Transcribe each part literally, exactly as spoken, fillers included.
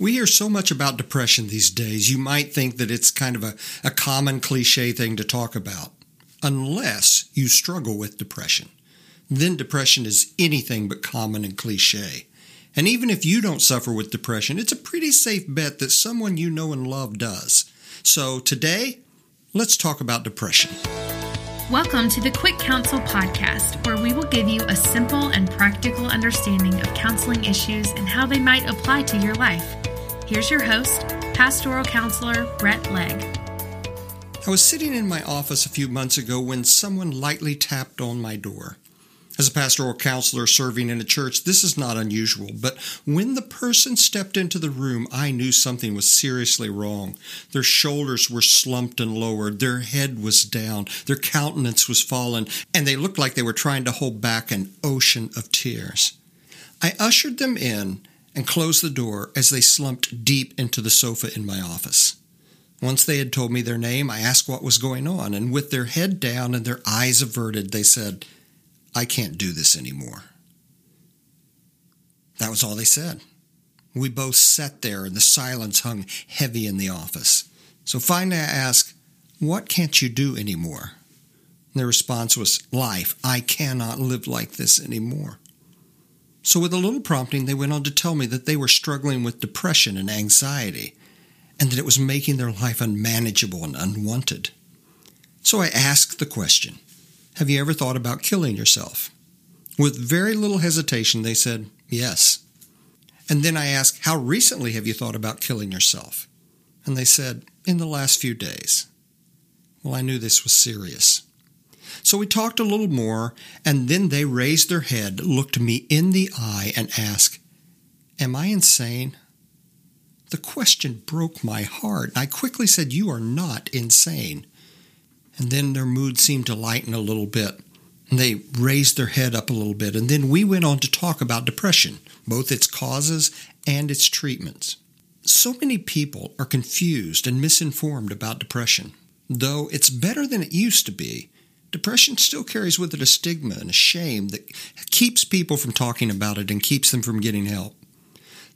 We hear so much about depression these days, you might think that it's kind of a, a common cliche thing to talk about, unless you struggle with depression. Then depression is anything but common and cliche. And even if you don't suffer with depression, it's a pretty safe bet that someone you know and love does. So today, let's talk about depression. Welcome to the Quick Counsel Podcast, where we will give you a simple and practical understanding of counseling issues and how they might apply to your life. Here's your host, pastoral counselor Brett Legg. I was sitting in my office a few months ago when someone lightly tapped on my door. As a pastoral counselor serving in a church, this is not unusual, but when the person stepped into the room, I knew something was seriously wrong. Their shoulders were slumped and lowered, their head was down, their countenance was fallen, and they looked like they were trying to hold back an ocean of tears. I ushered them in and closed the door as they slumped deep into the sofa in my office. Once they had told me their name, I asked what was going on, and with their head down and their eyes averted, they said, "I can't do this anymore." That was all they said. We both sat there, and the silence hung heavy in the office. So finally I asked, "What can't you do anymore?" And their response was, "Life. I cannot live like this anymore." So with a little prompting, they went on to tell me that they were struggling with depression and anxiety, and that it was making their life unmanageable and unwanted. So I asked the question, "Have you ever thought about killing yourself?" With very little hesitation, they said, "Yes." And then I asked, "How recently have you thought about killing yourself?" And they said, "In the last few days." Well, I knew this was serious. So we talked a little more, and then they raised their head, looked me in the eye, and asked, "Am I insane?" The question broke my heart. I quickly said, "You are not insane." And then their mood seemed to lighten a little bit. And they raised their head up a little bit. And then we went on to talk about depression, both its causes and its treatments. So many people are confused and misinformed about depression. Though it's better than it used to be, depression still carries with it a stigma and a shame that keeps people from talking about it and keeps them from getting help.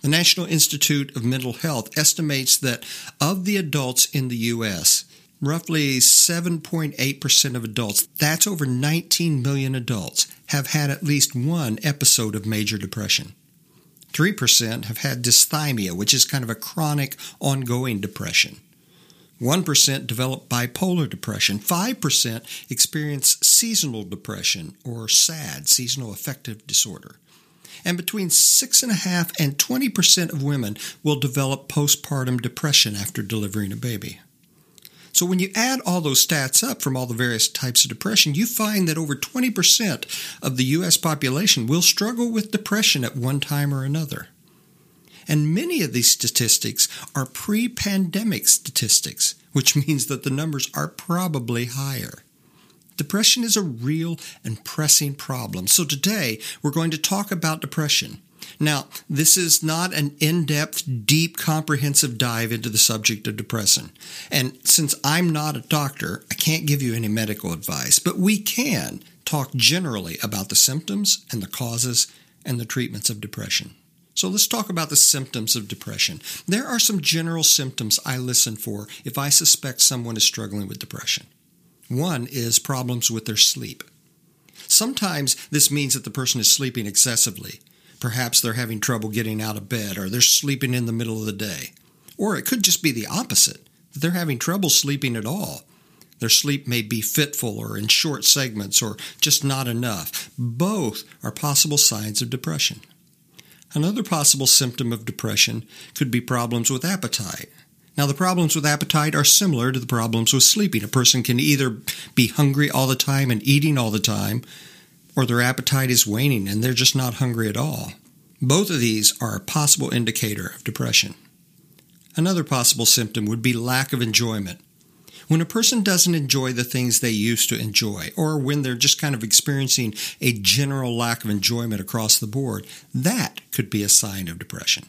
The National Institute of Mental Health estimates that of the adults in the U S, roughly seven point eight percent of adults, that's over nineteen million adults, have had at least one episode of major depression. three percent have had dysthymia, which is kind of a chronic, ongoing depression. one percent develop bipolar depression. five percent experience seasonal depression, or SAD, seasonal affective disorder. And between six point five percent and twenty percent of women will develop postpartum depression after delivering a baby. So when you add all those stats up from all the various types of depression, you find that over twenty percent of the U S population will struggle with depression at one time or another. And many of these statistics are pre-pandemic statistics, which means that the numbers are probably higher. Depression is a real and pressing problem. So today, we're going to talk about depression. Now, this is not an in-depth, deep, comprehensive dive into the subject of depression. And since I'm not a doctor, I can't give you any medical advice. But we can talk generally about the symptoms and the causes and the treatments of depression. So let's talk about the symptoms of depression. There are some general symptoms I listen for if I suspect someone is struggling with depression. One is problems with their sleep. Sometimes this means that the person is sleeping excessively. Perhaps they're having trouble getting out of bed, or they're sleeping in the middle of the day. Or it could just be the opposite, that they're having trouble sleeping at all. Their sleep may be fitful or in short segments or just not enough. Both are possible signs of depression. Another possible symptom of depression could be problems with appetite. Now, the problems with appetite are similar to the problems with sleeping. A person can either be hungry all the time and eating all the time, or their appetite is waning and they're just not hungry at all. Both of these are a possible indicator of depression. Another possible symptom would be lack of enjoyment. When a person doesn't enjoy the things they used to enjoy, or when they're just kind of experiencing a general lack of enjoyment across the board, that could be a sign of depression.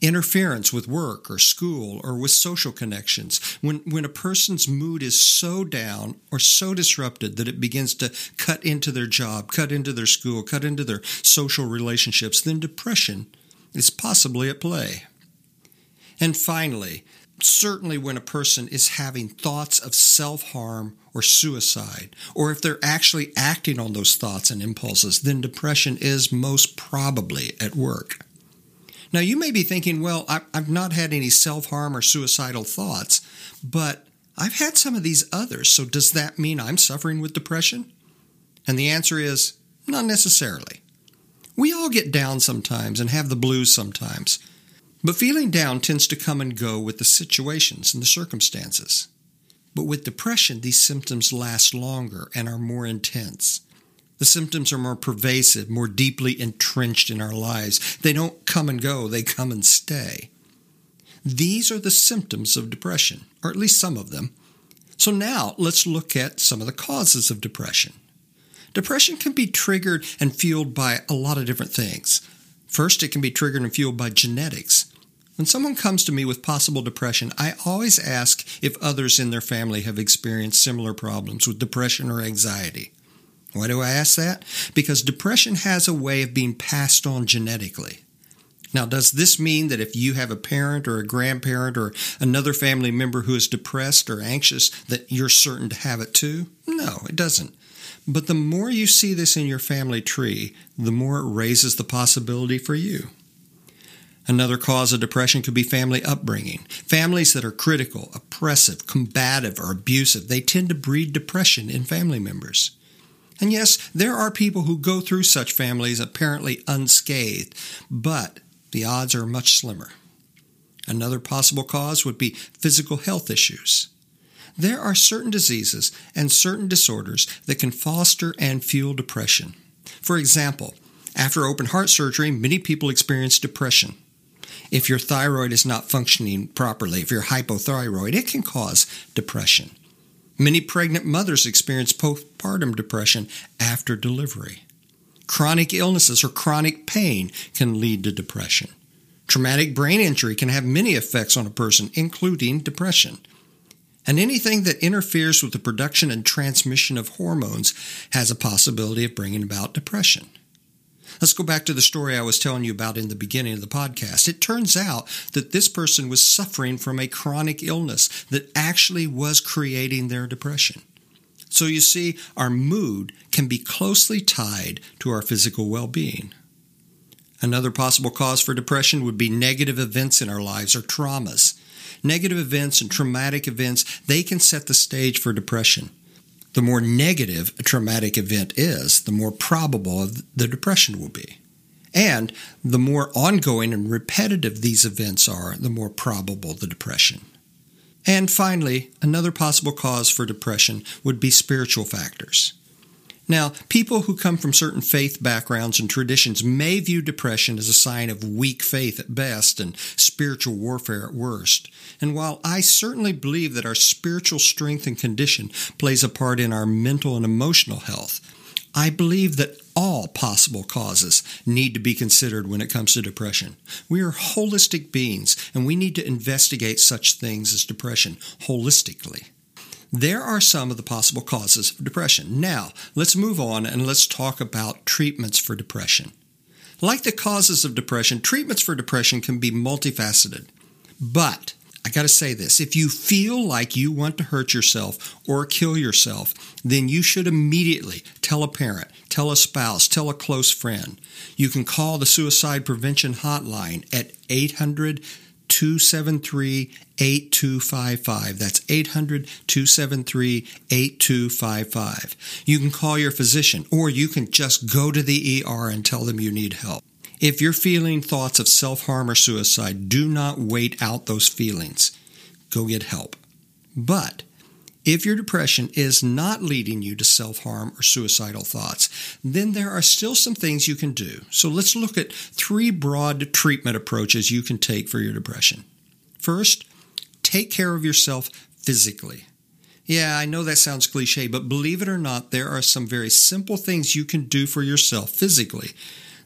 Interference with work or school or with social connections. When, when a person's mood is so down or so disrupted that it begins to cut into their job, cut into their school, cut into their social relationships, then depression is possibly at play. And finally, certainly when a person is having thoughts of self-harm or suicide, or if they're actually acting on those thoughts and impulses, then depression is most probably at work. Now, you may be thinking, well, I've not had any self-harm or suicidal thoughts, but I've had some of these others, so does that mean I'm suffering with depression? And the answer is, not necessarily. We all get down sometimes and have the blues sometimes, but feeling down tends to come and go with the situations and the circumstances. But with depression, these symptoms last longer and are more intense. The symptoms are more pervasive, more deeply entrenched in our lives. They don't come and go, they come and stay. These are the symptoms of depression, or at least some of them. So now let's look at some of the causes of depression. Depression can be triggered and fueled by a lot of different things. First, it can be triggered and fueled by genetics. When someone comes to me with possible depression, I always ask if others in their family have experienced similar problems with depression or anxiety. Why do I ask that? Because depression has a way of being passed on genetically. Now, does this mean that if you have a parent or a grandparent or another family member who is depressed or anxious, that you're certain to have it too? No, it doesn't. But the more you see this in your family tree, the more it raises the possibility for you. Another cause of depression could be family upbringing. Families that are critical, oppressive, combative, or abusive, they tend to breed depression in family members. And yes, there are people who go through such families apparently unscathed, but the odds are much slimmer. Another possible cause would be physical health issues. There are certain diseases and certain disorders that can foster and fuel depression. For example, after open heart surgery, many people experience depression. If your thyroid is not functioning properly, if you're hypothyroid, it can cause depression. Many pregnant mothers experience postpartum depression after delivery. Chronic illnesses or chronic pain can lead to depression. Traumatic brain injury can have many effects on a person, including depression. And anything that interferes with the production and transmission of hormones has a possibility of bringing about depression. Let's go back to the story I was telling you about in the beginning of the podcast. It turns out that this person was suffering from a chronic illness that actually was creating their depression. So you see, our mood can be closely tied to our physical well-being. Another possible cause for depression would be negative events in our lives or traumas. Negative events and traumatic events, they can set the stage for depression. The more negative a traumatic event is, the more probable the depression will be. And the more ongoing and repetitive these events are, the more probable the depression. And finally, another possible cause for depression would be spiritual factors. Now, people who come from certain faith backgrounds and traditions may view depression as a sign of weak faith at best and spiritual warfare at worst. And while I certainly believe that our spiritual strength and condition plays a part in our mental and emotional health, I believe that all possible causes need to be considered when it comes to depression. We are holistic beings, and we need to investigate such things as depression holistically. There are some of the possible causes of depression. Now, let's move on and let's talk about treatments for depression. Like the causes of depression, treatments for depression can be multifaceted. But, I gotta say this, if you feel like you want to hurt yourself or kill yourself, then you should immediately tell a parent, tell a spouse, tell a close friend. You can call the Suicide Prevention Hotline at eight hundred, two seven three, eight two five five. That's eight hundred, two seven three, eight two five five. You can call your physician, or you can just go to the E R and tell them you need help. If you're feeling thoughts of self-harm or suicide, do not wait out those feelings. Go get help. But if your depression is not leading you to self-harm or suicidal thoughts, then there are still some things you can do. So let's look at three broad treatment approaches you can take for your depression. First, take care of yourself physically. Yeah, I know that sounds cliche, but believe it or not, there are some very simple things you can do for yourself physically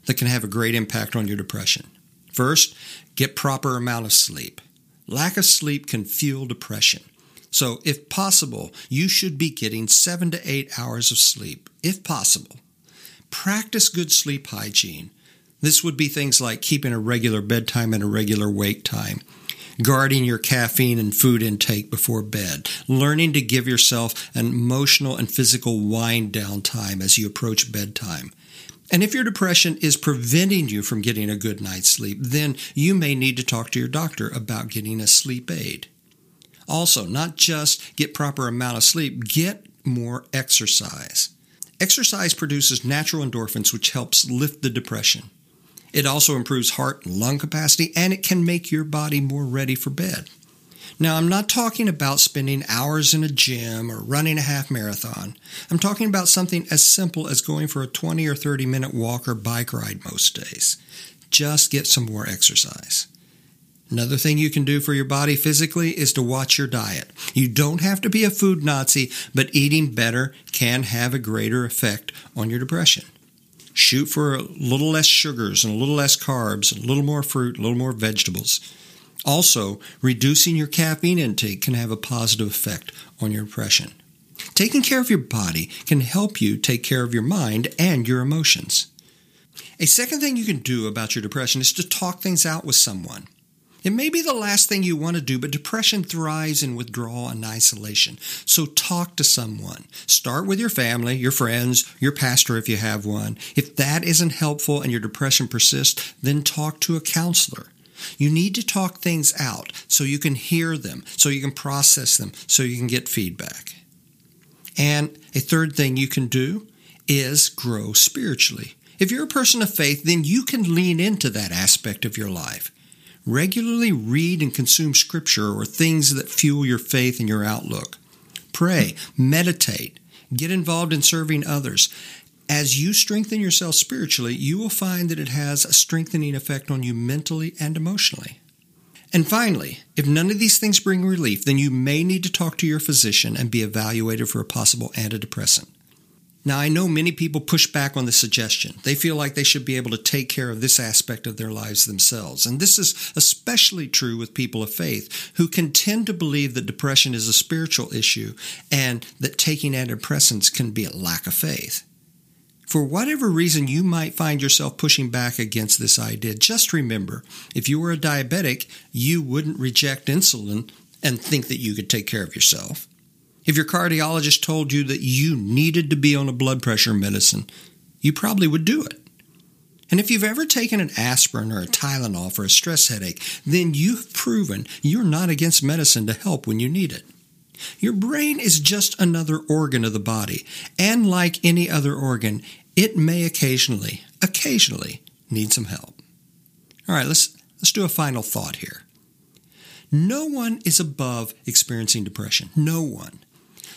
that can have a great impact on your depression. First, get proper amount of sleep. Lack of sleep can fuel depression. So, if possible, you should be getting seven to eight hours of sleep, if possible. Practice good sleep hygiene. This would be things like keeping a regular bedtime and a regular wake time. guarding your caffeine and food intake before bed, learning to give yourself an emotional and physical wind down time as you approach bedtime. And if your depression is preventing you from getting a good night's sleep, then you may need to talk to your doctor about getting a sleep aid. Also, not just get proper amount of sleep, get more exercise. Exercise produces natural endorphins, which helps lift the depression. It also improves heart and lung capacity, and it can make your body more ready for bed. Now, I'm not talking about spending hours in a gym or running a half marathon. I'm talking about something as simple as going for a twenty or thirty minute walk or bike ride most days. Just get some more exercise. Another thing you can do for your body physically is to watch your diet. You don't have to be a food Nazi, but eating better can have a greater effect on your depression. Shoot for a little less sugars and a little less carbs, and a little more fruit, a little more vegetables. Also, reducing your caffeine intake can have a positive effect on your depression. Taking care of your body can help you take care of your mind and your emotions. A second thing you can do about your depression is to talk things out with someone. It may be the last thing you want to do, but depression thrives in withdrawal and isolation. So talk to someone. Start with your family, your friends, your pastor if you have one. If that isn't helpful and your depression persists, then talk to a counselor. You need to talk things out so you can hear them, so you can process them, so you can get feedback. And a third thing you can do is grow spiritually. If you're a person of faith, then you can lean into that aspect of your life. Regularly read and consume scripture or things that fuel your faith and your outlook. Pray, meditate, get involved in serving others. As you strengthen yourself spiritually, you will find that it has a strengthening effect on you mentally and emotionally. And finally, if none of these things bring relief, then you may need to talk to your physician and be evaluated for a possible antidepressant. Now, I know many people push back on the suggestion. They feel like they should be able to take care of this aspect of their lives themselves. And this is especially true with people of faith who can tend to believe that depression is a spiritual issue and that taking antidepressants can be a lack of faith. For whatever reason you might find yourself pushing back against this idea, just remember, if you were a diabetic, you wouldn't reject insulin and think that you could take care of yourself. If your cardiologist told you that you needed to be on a blood pressure medicine, you probably would do it. And if you've ever taken an aspirin or a Tylenol for a stress headache, then you've proven you're not against medicine to help when you need it. Your brain is just another organ of the body, and like any other organ, it may occasionally, occasionally need some help. All right, let's let's do a final thought here. No one is above experiencing depression. No one.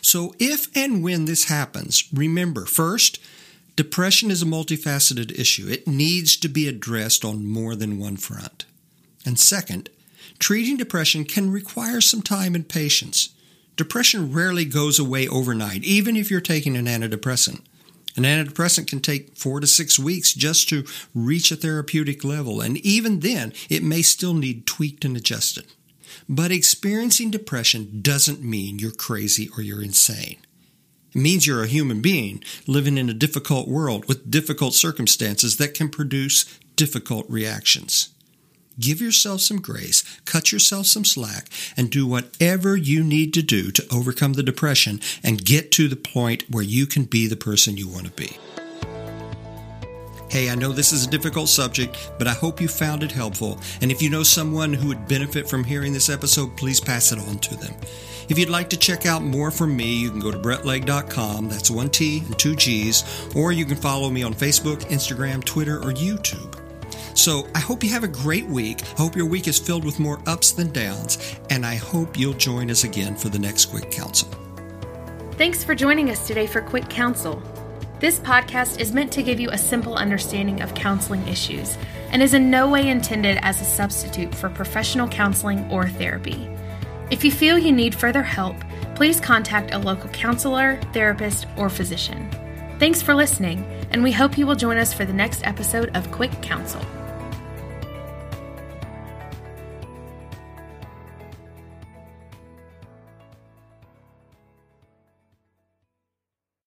So if and when this happens, remember, first, depression is a multifaceted issue. It needs to be addressed on more than one front. And second, treating depression can require some time and patience. Depression rarely goes away overnight, even if you're taking an antidepressant. An antidepressant can take four to six weeks just to reach a therapeutic level, and even then, it may still need tweaked and adjusted. But experiencing depression doesn't mean you're crazy or you're insane. It means you're a human being living in a difficult world with difficult circumstances that can produce difficult reactions. Give yourself some grace, cut yourself some slack, and do whatever you need to do to overcome the depression and get to the point where you can be the person you want to be. Hey, I know this is a difficult subject, but I hope you found it helpful. And if you know someone who would benefit from hearing this episode, please pass it on to them. If you'd like to check out more from me, you can go to Brett Legg dot com, that's one T and two G's, or you can follow me on Facebook, Instagram, Twitter, or YouTube. So I hope you have a great week. I hope your week is filled with more ups than downs, and I hope you'll join us again for the next Quick Counsel. Thanks for joining us today for Quick Counsel. This podcast is meant to give you a simple understanding of counseling issues and is in no way intended as a substitute for professional counseling or therapy. If you feel you need further help, please contact a local counselor, therapist, or physician. Thanks for listening, and we hope you will join us for the next episode of Quick Counsel.